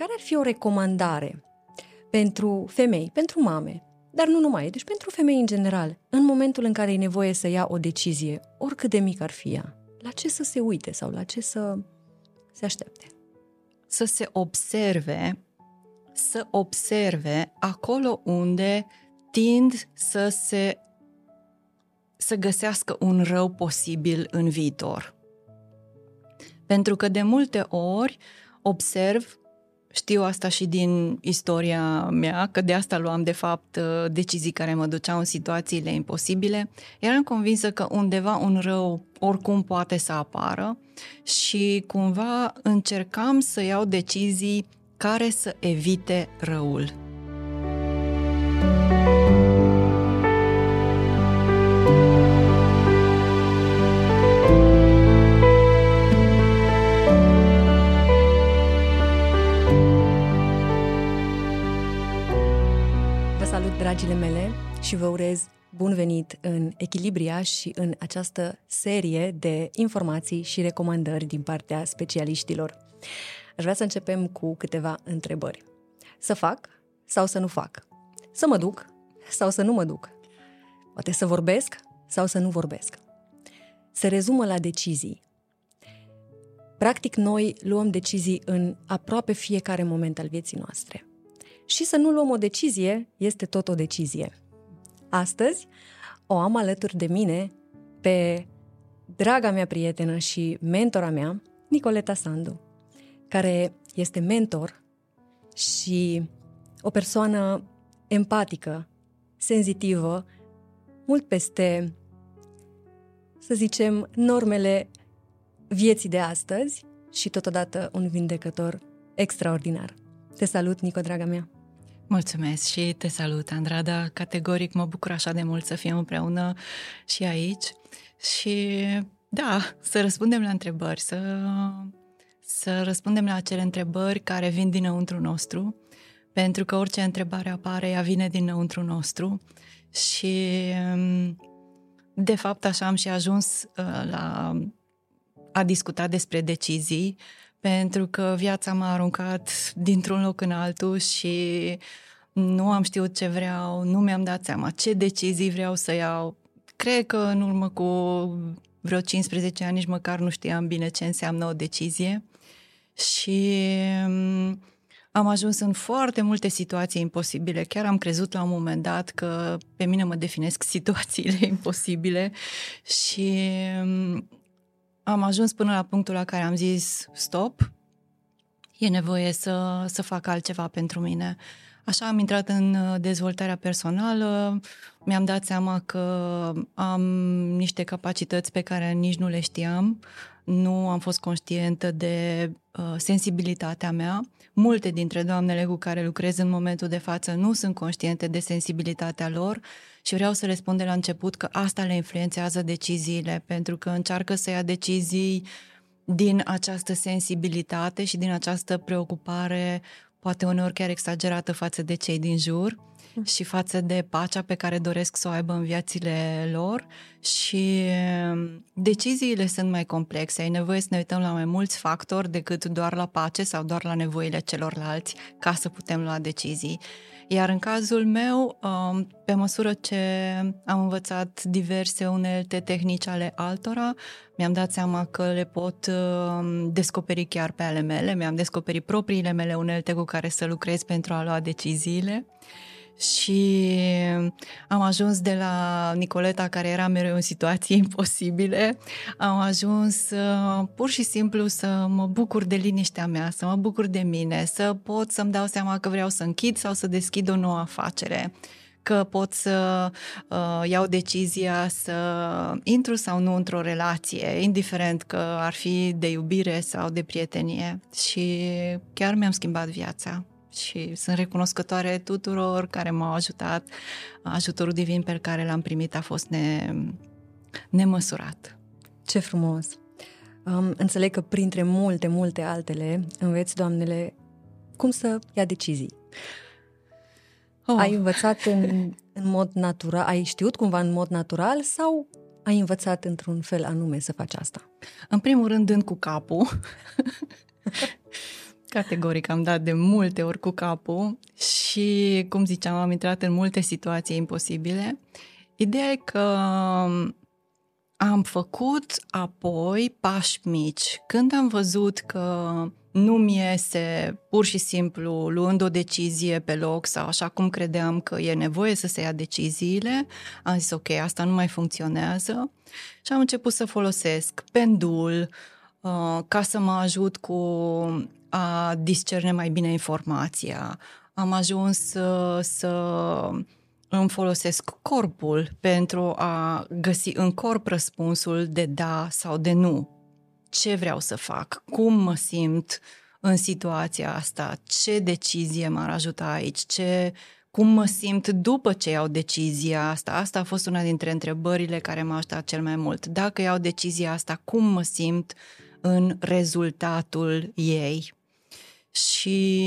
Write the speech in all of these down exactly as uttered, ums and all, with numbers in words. Care ar fi o recomandare pentru femei, pentru mame, dar nu numai, deci pentru femei în general, în momentul în care e nevoie să ia o decizie, oricât de mică ar fi ea, la ce să se uite sau la ce să se aștepte? Să se observe, să observe acolo unde tind să se să găsească un rău posibil în viitor. Pentru că de multe ori observ, știu asta și din istoria mea, că de asta luam de fapt decizii care mă duceau în situațiile imposibile, eram convinsă că undeva un rău oricum poate să apară și cumva încercam să iau decizii care să evite răul. Dragile mele, și vă urez bun venit în Equilibria și în această serie de informații și recomandări din partea specialiștilor. Aș vrea să începem cu câteva întrebări. Să fac sau să nu fac? Să mă duc sau să nu mă duc? Poate să vorbesc sau să nu vorbesc? Se rezumă la decizii. Practic, noi luăm decizii în aproape fiecare moment al vieții noastre. Și să nu luăm o decizie este tot o decizie. Astăzi o am alături de mine pe draga mea prietenă și mentora mea, Nicoleta Sandu, care este mentor și o persoană empatică, senzitivă, mult peste, să zicem, normele vieții de astăzi și totodată un vindecător extraordinar. Te salut, Nico, draga mea! Mulțumesc și te salut, Andrada. Categoric mă bucur așa de mult să fim împreună și aici. Și da, să răspundem la întrebări, să, să răspundem la acele întrebări care vin dinăuntru nostru, pentru că orice întrebare apare, ea vine dinăuntru nostru. Și de fapt așa am și ajuns la a discuta despre decizii, pentru că viața m-a aruncat dintr-un loc în altul și nu am știut ce vreau, nu mi-am dat seama ce decizii vreau să iau. Cred că în urmă cu vreo cincisprezece ani nici măcar nu știam bine ce înseamnă o decizie și am ajuns în foarte multe situații imposibile. Chiar am crezut la un moment dat că pe mine mă definesc situațiile imposibile și am ajuns până la punctul la care am zis stop, e nevoie să, să fac altceva pentru mine. Așa am intrat în dezvoltarea personală, mi-am dat seama că am niște capacități pe care nici nu le știam, nu am fost conștientă de uh, sensibilitatea mea. Multe dintre doamnele cu care lucrez în momentul de față nu sunt conștiente de sensibilitatea lor și vreau să le spun de la început că asta le influențează deciziile, pentru că încearcă să ia decizii din această sensibilitate și din această preocupare, poate uneori chiar exagerată, față de cei din jur și față de pacea pe care doresc să o aibă în viețile lor. Și deciziile sunt mai complexe, ai nevoie să ne uităm la mai mulți factori decât doar la pace sau doar la nevoile celorlalți ca să putem lua decizii. Iar în cazul meu, pe măsură ce am învățat diverse unelte tehnici ale altora, mi-am dat seama că le pot descoperi chiar pe ale mele, mi-am descoperit propriile mele unelte cu care să lucrez pentru a lua deciziile. Și am ajuns de la Nicoleta, care era mereu în situații imposibile, am ajuns pur și simplu să mă bucur de liniștea mea, să mă bucur de mine, să pot să-mi dau seama că vreau să închid sau să deschid o nouă afacere, că pot să uh, iau decizia să intru sau nu într-o relație, indiferent că ar fi de iubire sau de prietenie. Și chiar mi-am schimbat viața. Și sunt recunoscătoare tuturor care m-au ajutat. Ajutorul divin pe care l-am primit a fost ne... nemăsurat. Ce frumos! Um, înțeleg că printre multe, multe altele înveți, doamnele, cum să ia decizii. Oh. Ai învățat în, în mod natural, ai știut cumva în mod natural sau ai învățat într-un fel anume să faci asta? În primul rând, dând cu capul. Categoric, am dat de multe ori cu capul și, cum ziceam, am intrat în multe situații imposibile. Ideea e că am făcut apoi pași mici. Când am văzut că nu-mi iese pur și simplu luând o decizie pe loc sau așa cum credeam că e nevoie să se ia deciziile, am zis ok, asta nu mai funcționează și am început să folosesc pendul uh, ca să mă ajut cu a discerne mai bine informația. Am ajuns să, să îmi folosesc corpul pentru a găsi în corp răspunsul de da sau de nu. Ce vreau să fac? Cum mă simt în situația asta? Ce decizie m-ar ajuta aici? Ce, cum mă simt după ce iau decizia asta? Asta a fost una dintre întrebările care m-a ajutat cel mai mult. Dacă iau decizia asta, cum mă simt în rezultatul ei? Și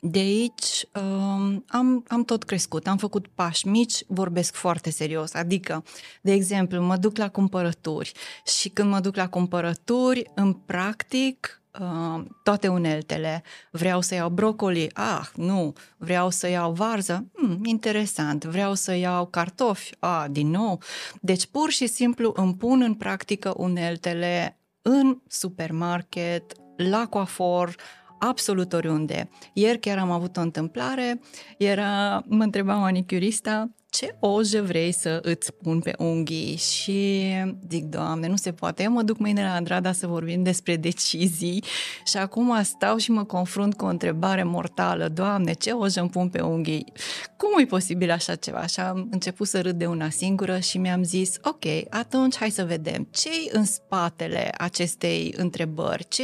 de aici um, am, am tot crescut, am făcut pași mici, vorbesc foarte serios, adică, de exemplu, mă duc la cumpărături și când mă duc la cumpărături, îmi practic uh, toate uneltele. Vreau să iau brocoli, ah, nu, vreau să iau varză, hmm, interesant, vreau să iau cartofi, ah, din nou. Deci, pur și simplu îmi pun în practică uneltele în supermarket, la coafor, absolut oriunde. Ieri chiar am avut o întâmplare, era, mă întreba manicurista, ce ojă vrei să îți pun pe unghii? Și zic, Doamne, nu se poate, eu mă duc mâine la Andrada să vorbim despre decizii și acum stau și mă confrunt cu o întrebare mortală, Doamne, ce ojă îmi pun pe unghii? Cum e posibil așa ceva? Și am început să râd de una singură și mi-am zis, ok, atunci hai să vedem, ce-i în spatele acestei întrebări? Ce...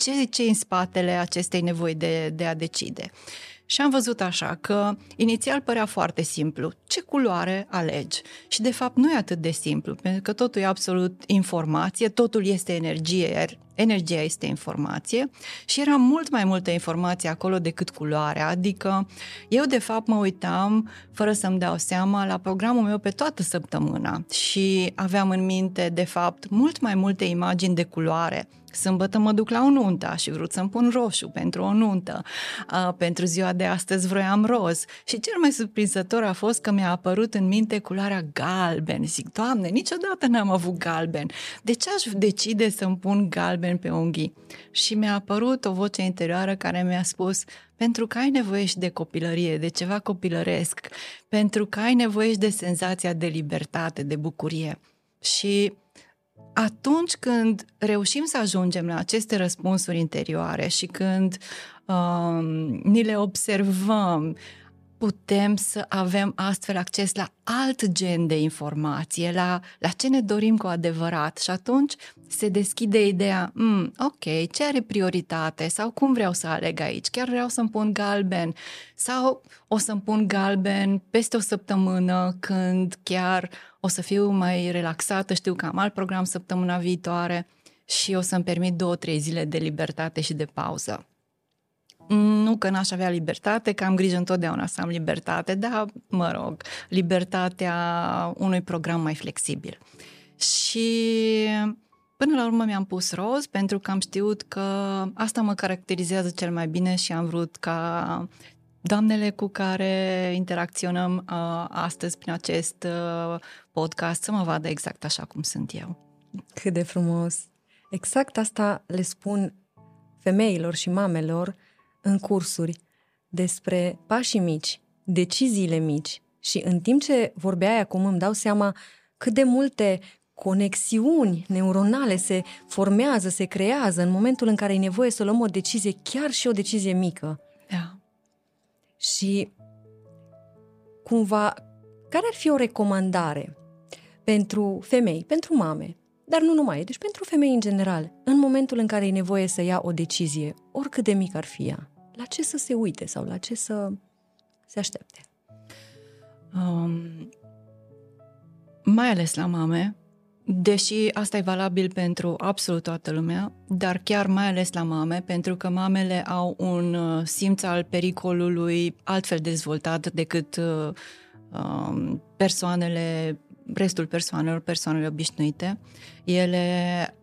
Ce, ce în spatele acestei nevoi de, de a decide? Și am văzut așa că inițial părea foarte simplu. Ce culoare alegi? Și de fapt nu e atât de simplu, pentru că totul e absolut informație, totul este energie, iar energia este informație și era mult mai multă informație acolo decât culoarea. Adică eu de fapt mă uitam, fără să-mi dau seama, la programul meu pe toată săptămâna și aveam în minte de fapt mult mai multe imagini de culoare. Sâmbătă mă duc la o nuntă și vreau să-mi pun roșu pentru o nuntă. Uh, pentru ziua de astăzi vroiam roz. Și cel mai surprinzător a fost că mi-a apărut în minte culoarea galben. Zic, Doamne, niciodată n-am avut galben. De ce aș decide să-mi pun galben pe unghii? Și mi-a apărut o voce interioară care mi-a spus, pentru că ai nevoie și de copilărie, de ceva copilăresc, pentru că ai nevoie și de senzația de libertate, de bucurie. Și atunci când reușim să ajungem la aceste răspunsuri interioare și când um, ni le observăm, putem să avem astfel acces la alt gen de informație, la, la ce ne dorim cu adevărat și atunci se deschide ideea, mm, ok, ce are prioritate sau cum vreau să aleg aici, chiar vreau să-mi pun galben sau o să-mi pun galben peste o săptămână când chiar o să fiu mai relaxată, știu că am alt program săptămâna viitoare și o să-mi permit două, trei zile de libertate și de pauză. Nu că n-aș avea libertate, că am grijă întotdeauna să am libertate, dar, mă rog, libertatea unui program mai flexibil. Și până la urmă mi-am pus roz pentru că am știut că asta mă caracterizează cel mai bine și am vrut ca doamnele cu care interacționăm uh, astăzi prin acest uh, podcast să mă vadă exact așa cum sunt eu. Cât de frumos! Exact asta le spun femeilor și mamelor în cursuri despre pașii mici, deciziile mici și în timp ce vorbeai acum îmi dau seama cât de multe conexiuni neuronale se formează, se creează în momentul în care e nevoie să luăm o decizie, chiar și o decizie mică. Da. Și cumva, care ar fi o recomandare pentru femei, pentru mame, dar nu numai, deci pentru femei în general, în momentul în care e nevoie să ia o decizie, oricât de mică ar fi ea, la ce să se uite sau la ce să se aștepte? Um, mai ales la mame, deși asta e valabil pentru absolut toată lumea, dar chiar mai ales la mame, pentru că mamele au un simț al pericolului altfel dezvoltat decât um, persoanele restul persoanelor, persoanele obișnuite, ele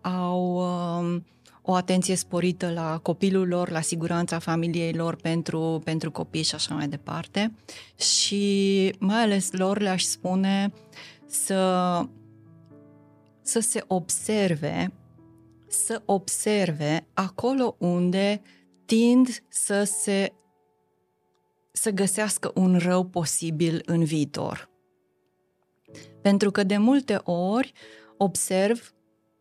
au um, o atenție sporită la copilul lor, la siguranța familiei lor pentru, pentru copii și așa mai departe. Și mai ales lor le-aș spune să, să se observe, să observe acolo unde tind să se să găsească un rău posibil în viitor. Pentru că de multe ori observ,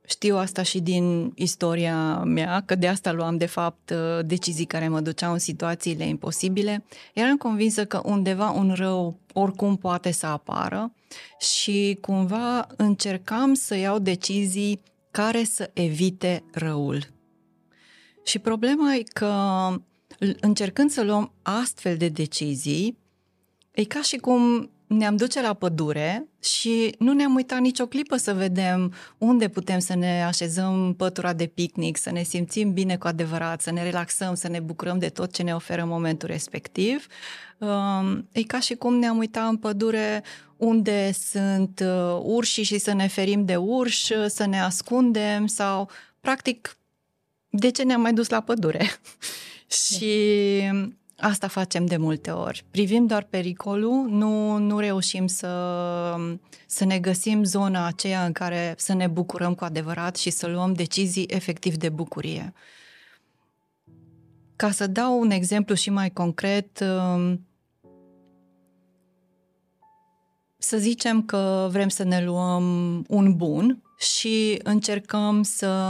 știu asta și din istoria mea, că de asta luam de fapt decizii care mă duceau în situațiile imposibile, eram convinsă că undeva un rău oricum poate să apară și cumva încercam să iau decizii care să evite răul. Și problema e că încercând să luăm astfel de decizii, e ca și cum ne-am duce la pădure și nu ne-am uitat nicio clipă să vedem unde putem să ne așezăm pătura de picnic, să ne simțim bine cu adevărat, să ne relaxăm, să ne bucurăm de tot ce ne oferă momentul respectiv. E ca și cum ne-am uitat în pădure unde sunt urși și să ne ferim de urși, să ne ascundem sau, practic, de ce ne-am mai dus la pădure? Și asta facem de multe ori. Privim doar pericolul, nu, nu reușim să, să ne găsim zona aceea în care să ne bucurăm cu adevărat și să luăm decizii efectiv de bucurie. Ca să dau un exemplu și mai concret, să zicem că vrem să ne luăm un bun și încercăm să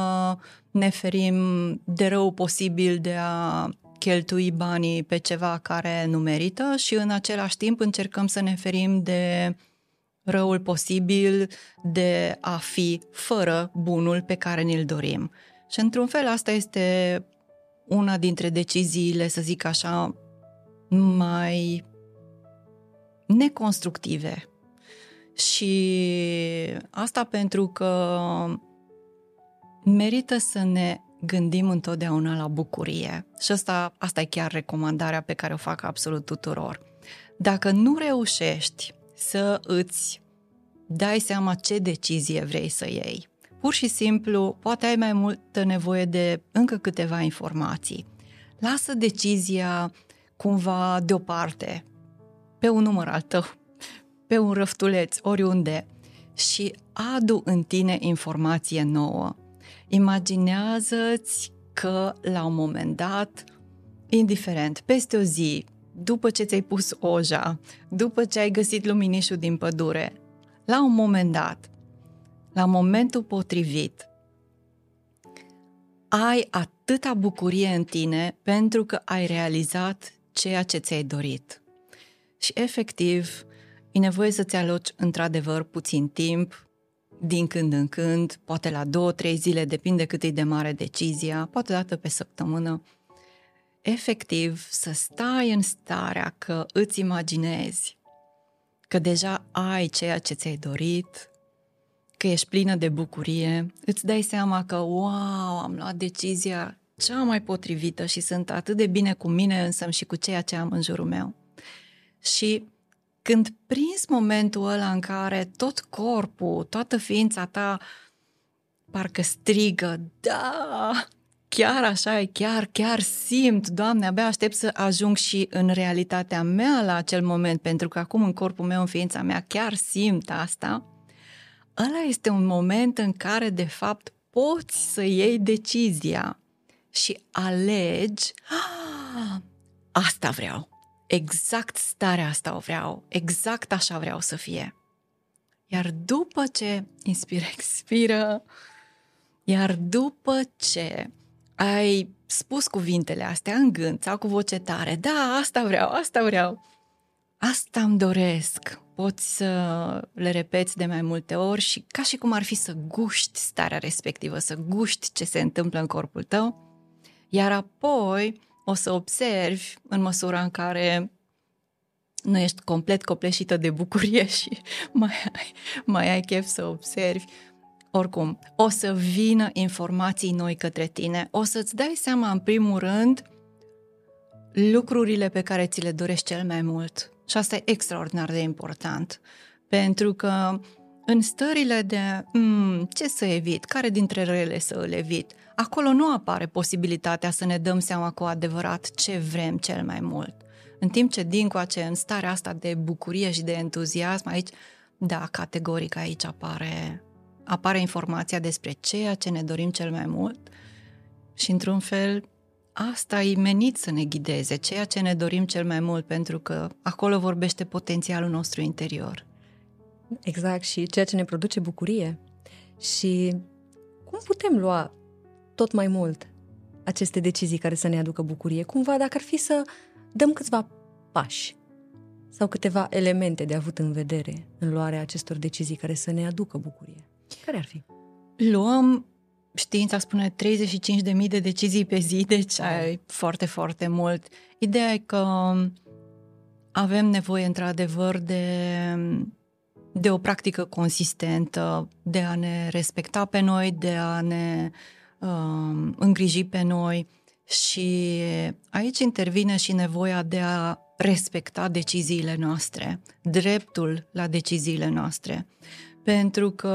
ne ferim de rău posibil de a cheltui banii pe ceva care nu merită și în același timp încercăm să ne ferim de răul posibil de a fi fără bunul pe care ne-l dorim. Și într-un fel asta este una dintre deciziile, să zic așa, mai neconstructive. Și asta pentru că merită să ne gândim întotdeauna la bucurie. Și asta, asta e chiar recomandarea pe care o fac absolut tuturor. Dacă nu reușești să îți dai seama ce decizie vrei să iei, pur și simplu, poate ai mai multă nevoie de încă câteva informații. Lasă decizia cumva deoparte, pe un număr al tău, pe un răftuleț, oriunde, și adu în tine informație nouă. Imaginează-ți că la un moment dat, indiferent, peste o zi, după ce ți-ai pus oja, după ce ai găsit luminișul din pădure, la un moment dat, la momentul potrivit, ai atâta bucurie în tine pentru că ai realizat ceea ce ți-ai dorit. Și efectiv, e nevoie să-ți aloci într-adevăr puțin timp, din când în când, poate la două, trei zile, depinde cât e de mare decizia, poate o dată pe săptămână, efectiv să stai în starea că îți imaginezi că deja ai ceea ce ți-ai dorit, că ești plină de bucurie, îți dai seama că, wow, am luat decizia cea mai potrivită și sunt atât de bine cu mine însămi și cu ceea ce am în jurul meu. Și când prins momentul ăla în care tot corpul, toată ființa ta parcă strigă, da, chiar așa e, chiar, chiar simt, Doamne, abia aștept să ajung și în realitatea mea la acel moment, pentru că acum în corpul meu, în ființa mea, chiar simt asta, ăla este un moment în care, de fapt, poți să iei decizia și alegi, asta vreau. Exact starea asta o vreau, exact așa vreau să fie. Iar după ce inspiră, expiră, iar după ce ai spus cuvintele astea în gând sau cu voce tare, da, asta vreau, asta vreau, asta îmi doresc, poți să le repeți de mai multe ori și ca și cum ar fi să guști starea respectivă, să guști ce se întâmplă în corpul tău, iar apoi o să observi, în măsura în care nu ești complet copleșită de bucurie și mai ai, mai ai chef să observi, oricum, o să vină informații noi către tine. O să-ți dai seama, în primul rând, lucrurile pe care ți le dorești cel mai mult. Și asta e extraordinar de important, pentru că În stările de mm, ce să evit, care dintre rele să îl evit, acolo nu apare posibilitatea să ne dăm seama cu adevărat ce vrem cel mai mult. În timp ce dincoace, în starea asta de bucurie și de entuziasm, aici, da, categoric aici apare, apare informația despre ceea ce ne dorim cel mai mult și, într-un fel, asta e menit să ne ghideze, ceea ce ne dorim cel mai mult, pentru că acolo vorbește potențialul nostru interior. Exact, și ceea ce ne produce bucurie. Și cum putem lua tot mai mult aceste decizii care să ne aducă bucurie? Cumva, dacă ar fi să dăm câțiva pași sau câteva elemente de avut în vedere în luarea acestor decizii care să ne aducă bucurie, care ar fi? Luăm, știința spune, treizeci și cinci de mii de decizii pe zi, deci ai foarte, foarte mult. Ideea e că avem nevoie, într-adevăr, de, de o practică consistentă, de a ne respecta pe noi, de a ne uh, îngriji pe noi. Și aici intervine și nevoia de a respecta deciziile noastre, dreptul la deciziile noastre. Pentru că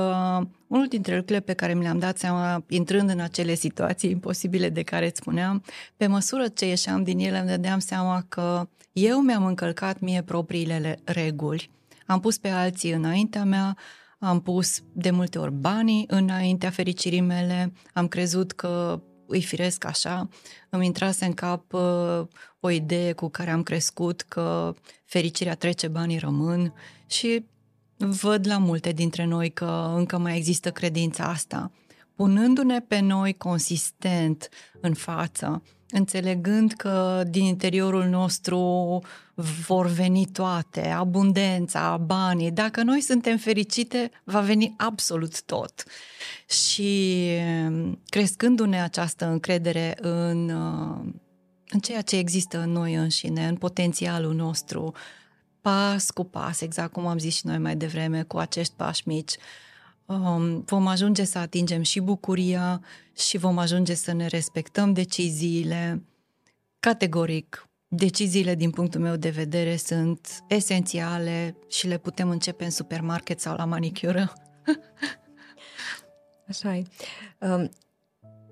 unul dintre lucrurile pe care mi le-am dat seama, intrând în acele situații imposibile de care îți spuneam, pe măsură ce ieșeam din ele, îmi dădeam seama că eu mi-am încălcat mie propriile reguli. Am pus pe alții înaintea mea, am pus de multe ori banii înaintea fericirii mele, am crezut că îi firesc așa, îmi intrase în cap uh, o idee cu care am crescut că fericirea trece, banii rămân, și văd la multe dintre noi că încă mai există credința asta. Punându-ne pe noi consistent în față, înțelegând că din interiorul nostru vor veni toate, abundența, banii, dacă noi suntem fericite, va veni absolut tot. Și crescându-ne această încredere în, în ceea ce există în noi înșine, în potențialul nostru, pas cu pas, exact cum am zis și noi mai devreme, cu acești pași mici, vom ajunge să atingem și bucuria și vom ajunge să ne respectăm deciziile. Categoric, deciziile, din punctul meu de vedere, sunt esențiale și le putem începe în supermarket sau la manicură. Așa e. Um,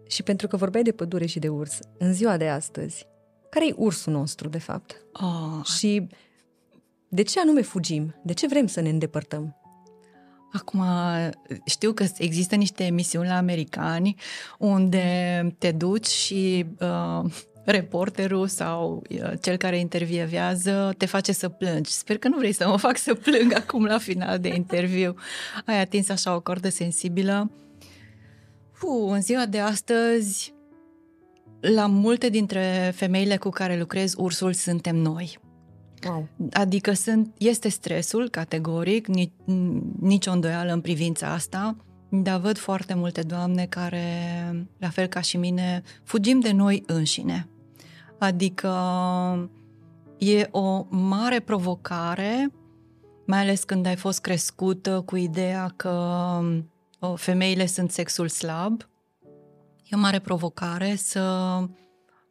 și pentru că vorbeai de pădure și de urs, în ziua de astăzi, care e ursul nostru, de fapt? Oh. Și de ce anume fugim? De ce vrem să ne îndepărtăm? Acum, știu că există niște emisiuni la americani unde te duci și uh, reporterul sau uh, cel care intervievează te face să plângi. Sper că nu vrei să mă fac să plâng acum la final de interviu. Ai atins așa o cordă sensibilă. Puh, în ziua de astăzi, la multe dintre femeile cu care lucrez, ursul suntem noi. Wow. Adică sunt, este stresul, categoric, nici, nicio îndoială în privința asta, dar văd foarte multe doamne care, la fel ca și mine, fugim de noi înșine. Adică e o mare provocare, mai ales când ai fost crescută cu ideea că femeile sunt sexul slab. E o mare provocare să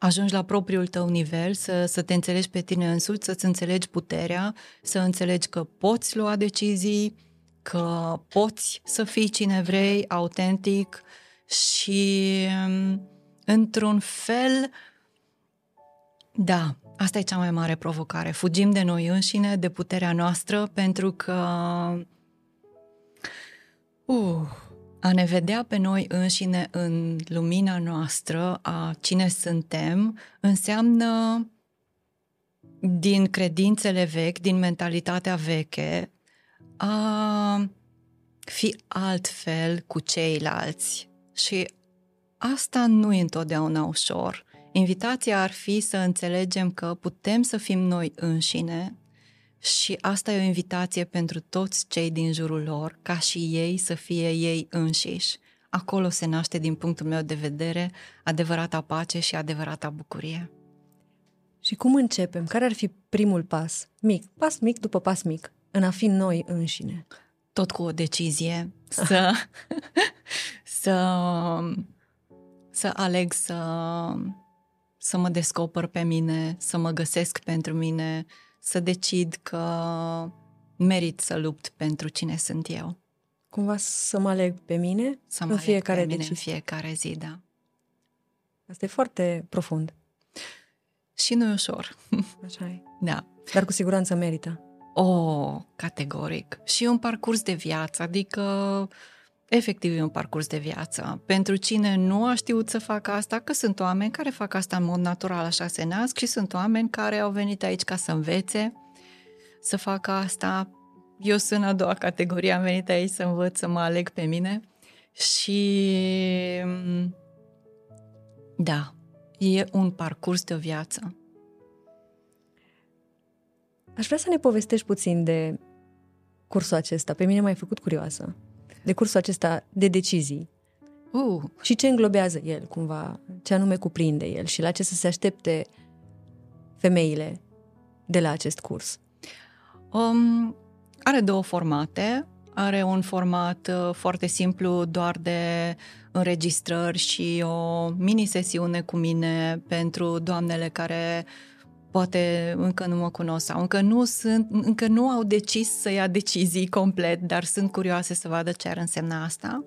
ajungi la propriul tău nivel, să, să te înțelegi pe tine însuți, să-ți înțelegi puterea, să înțelegi că poți lua decizii, că poți să fii cine vrei, autentic și, într-un fel, da, asta e cea mai mare provocare. Fugim de noi înșine, de puterea noastră, pentru că uh, a ne vedea pe noi înșine în lumina noastră, a cine suntem, înseamnă, din credințele vechi, din mentalitatea veche, a fi altfel cu ceilalți. Și asta nu e întotdeauna ușor. Invitația ar fi să înțelegem că putem să fim noi înșine. Și asta e o invitație pentru toți cei din jurul lor, ca și ei să fie ei înșiși. Acolo se naște, din punctul meu de vedere, adevărata pace și adevărata bucurie. Și cum începem? Care ar fi primul pas? Mic, pas mic după pas mic, în a fi noi înșine. Tot cu o decizie să, să, să aleg să, să mă descoper pe mine, să mă găsesc pentru mine, să decid că merit să lupt pentru cine sunt eu. cumva să mă aleg pe mine să mă în fiecare mine în fiecare zi, da. Asta e foarte profund. Și nu e ușor. Așa e. Da. Dar cu siguranță merită. Oh, categoric. Și un parcurs de viață, adică efectiv e un parcurs de viață. Pentru cine nu a știut să facă asta, că sunt oameni care fac asta în mod natural, așa se nasc, și sunt oameni care au venit aici ca să învețe să facă asta. Eu sunt a doua categorie, am venit aici să învăț să mă aleg pe mine și da, e un parcurs de o viață. Aș vrea să ne povestești puțin de cursul acesta. Pe mine m-ai făcut curioasă. De cursul acesta de decizii. Uh. Și ce înglobează el, cumva, ce anume cuprinde el și la ce să se aștepte femeile de la acest curs. Um, are două formate. Are un format foarte simplu, doar de înregistrări și o mini-sesiune cu mine pentru doamnele care poate încă nu mă cunosc sau încă nu, sunt, încă nu au decis să ia decizii complet, dar sunt curioase să vadă ce ar însemna asta.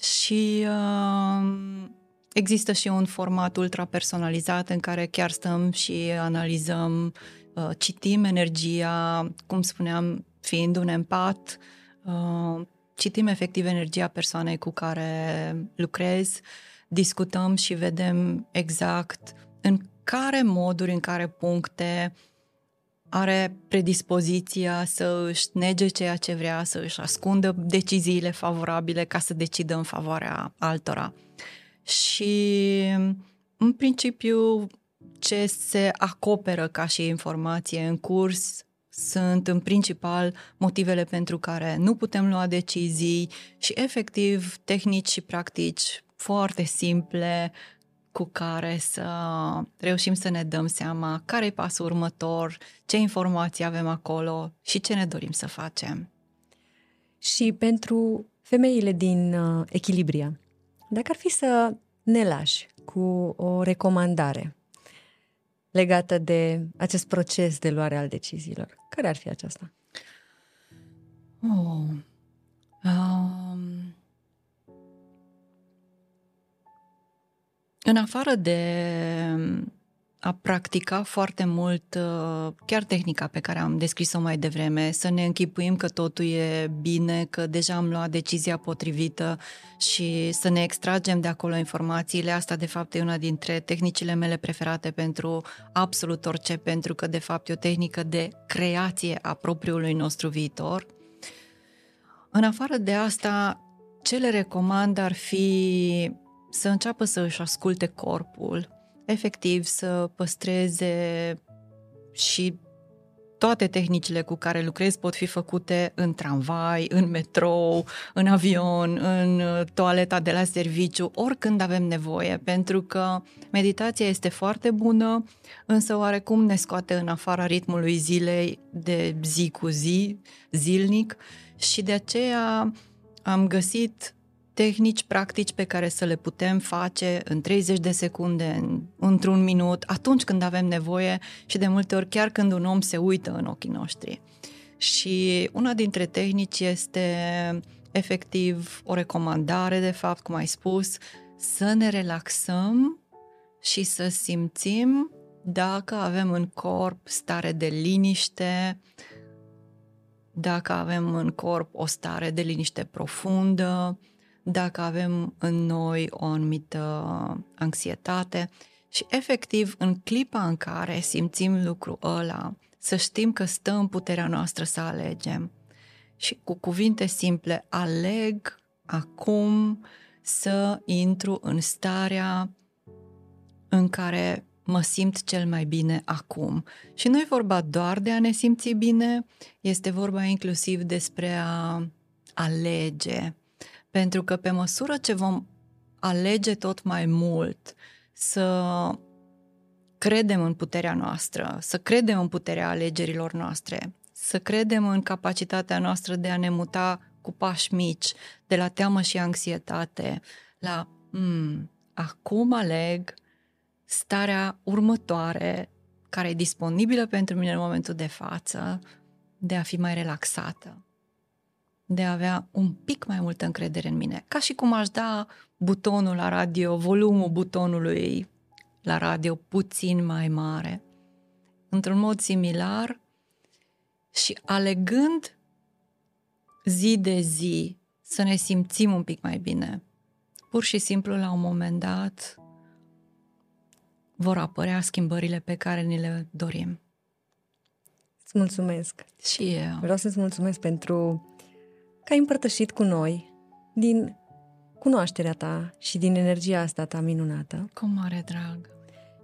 Și uh, există și un format ultra-personalizat în care chiar stăm și analizăm, uh, citim energia, cum spuneam, fiind un empat, uh, citim efectiv energia persoanei cu care lucrez, discutăm și vedem exact în care moduri, în care puncte are predispoziția să își nege ceea ce vrea, să își ascundă deciziile favorabile ca să decidă în favoarea altora. Și în principiu ce se acoperă ca și informație în curs sunt în principal motivele pentru care nu putem lua decizii și efectiv tehnici și practici foarte simple cu care să reușim să ne dăm seama care e pasul următor, ce informații avem acolo și ce ne dorim să facem. Și pentru femeile din Equilibria, dacă ar fi să ne lași cu o recomandare legată de acest proces de luare al deciziilor, care ar fi aceasta? Oh, um... În afară de a practica foarte mult, chiar tehnica pe care am descris-o mai devreme, să ne închipuim că totul e bine, că deja am luat decizia potrivită și să ne extragem de acolo informațiile, asta de fapt e una dintre tehnicile mele preferate pentru absolut orice, pentru că de fapt e o tehnică de creație a propriului nostru viitor. În afară de asta, ce le recomand ar fi să înceapă să își asculte corpul, efectiv să păstreze și toate tehnicile cu care lucrez pot fi făcute în tramvai, în metrou, în avion, în toaleta de la serviciu, oricând avem nevoie, pentru că meditația este foarte bună, însă oarecum ne scoate în afara ritmului zilei de zi cu zi, zilnic, și de aceea am găsit tehnici, practici pe care să le putem face în treizeci de secunde, în, într-un minut, atunci când avem nevoie și de multe ori chiar când un om se uită în ochii noștri. Și una dintre tehnici este efectiv o recomandare, de fapt, cum ai spus, să ne relaxăm și să simțim dacă avem în corp stare de liniște, dacă avem în corp o stare de liniște profundă, dacă avem în noi o anumită anxietate și efectiv în clipa în care simțim lucrul ăla, să știm că stă în puterea noastră să alegem. Și cu cuvinte simple, aleg acum să intru în starea în care mă simt cel mai bine acum. Și nu e vorba doar de a ne simți bine, este vorba inclusiv despre a alege. Pentru că pe măsură ce vom alege tot mai mult să credem în puterea noastră, să credem în puterea alegerilor noastre, să credem în capacitatea noastră de a ne muta cu pași mici, de la teamă și anxietate, la mm, acum aleg starea următoare care e disponibilă pentru mine în momentul de față, de a fi mai relaxată. de a avea un pic mai multă încredere în mine. Ca și cum aș da butonul la radio, volumul butonului la radio puțin mai mare. Într-un mod similar și alegând zi de zi să ne simțim un pic mai bine. Pur și simplu, la un moment dat, vor apărea schimbările pe care ni le dorim. Îți mulțumesc. Și eu. Vreau să-ți mulțumesc pentru că ai împărtășit cu noi din cunoașterea ta și din energia asta ta minunată. Cu mare drag.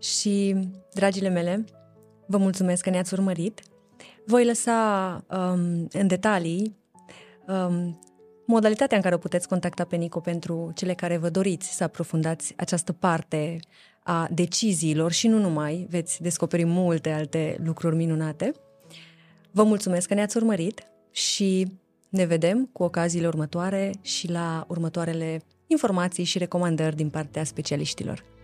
Și, dragile mele, vă mulțumesc că ne-ați urmărit. Voi lăsa um, în detalii um, modalitatea în care o puteți contacta pe Nico pentru cele care vă doriți să aprofundați această parte a deciziilor și nu numai, veți descoperi multe alte lucruri minunate. Vă mulțumesc că ne-ați urmărit și ne vedem cu ocaziile următoare și la următoarele informații și recomandări din partea specialiștilor.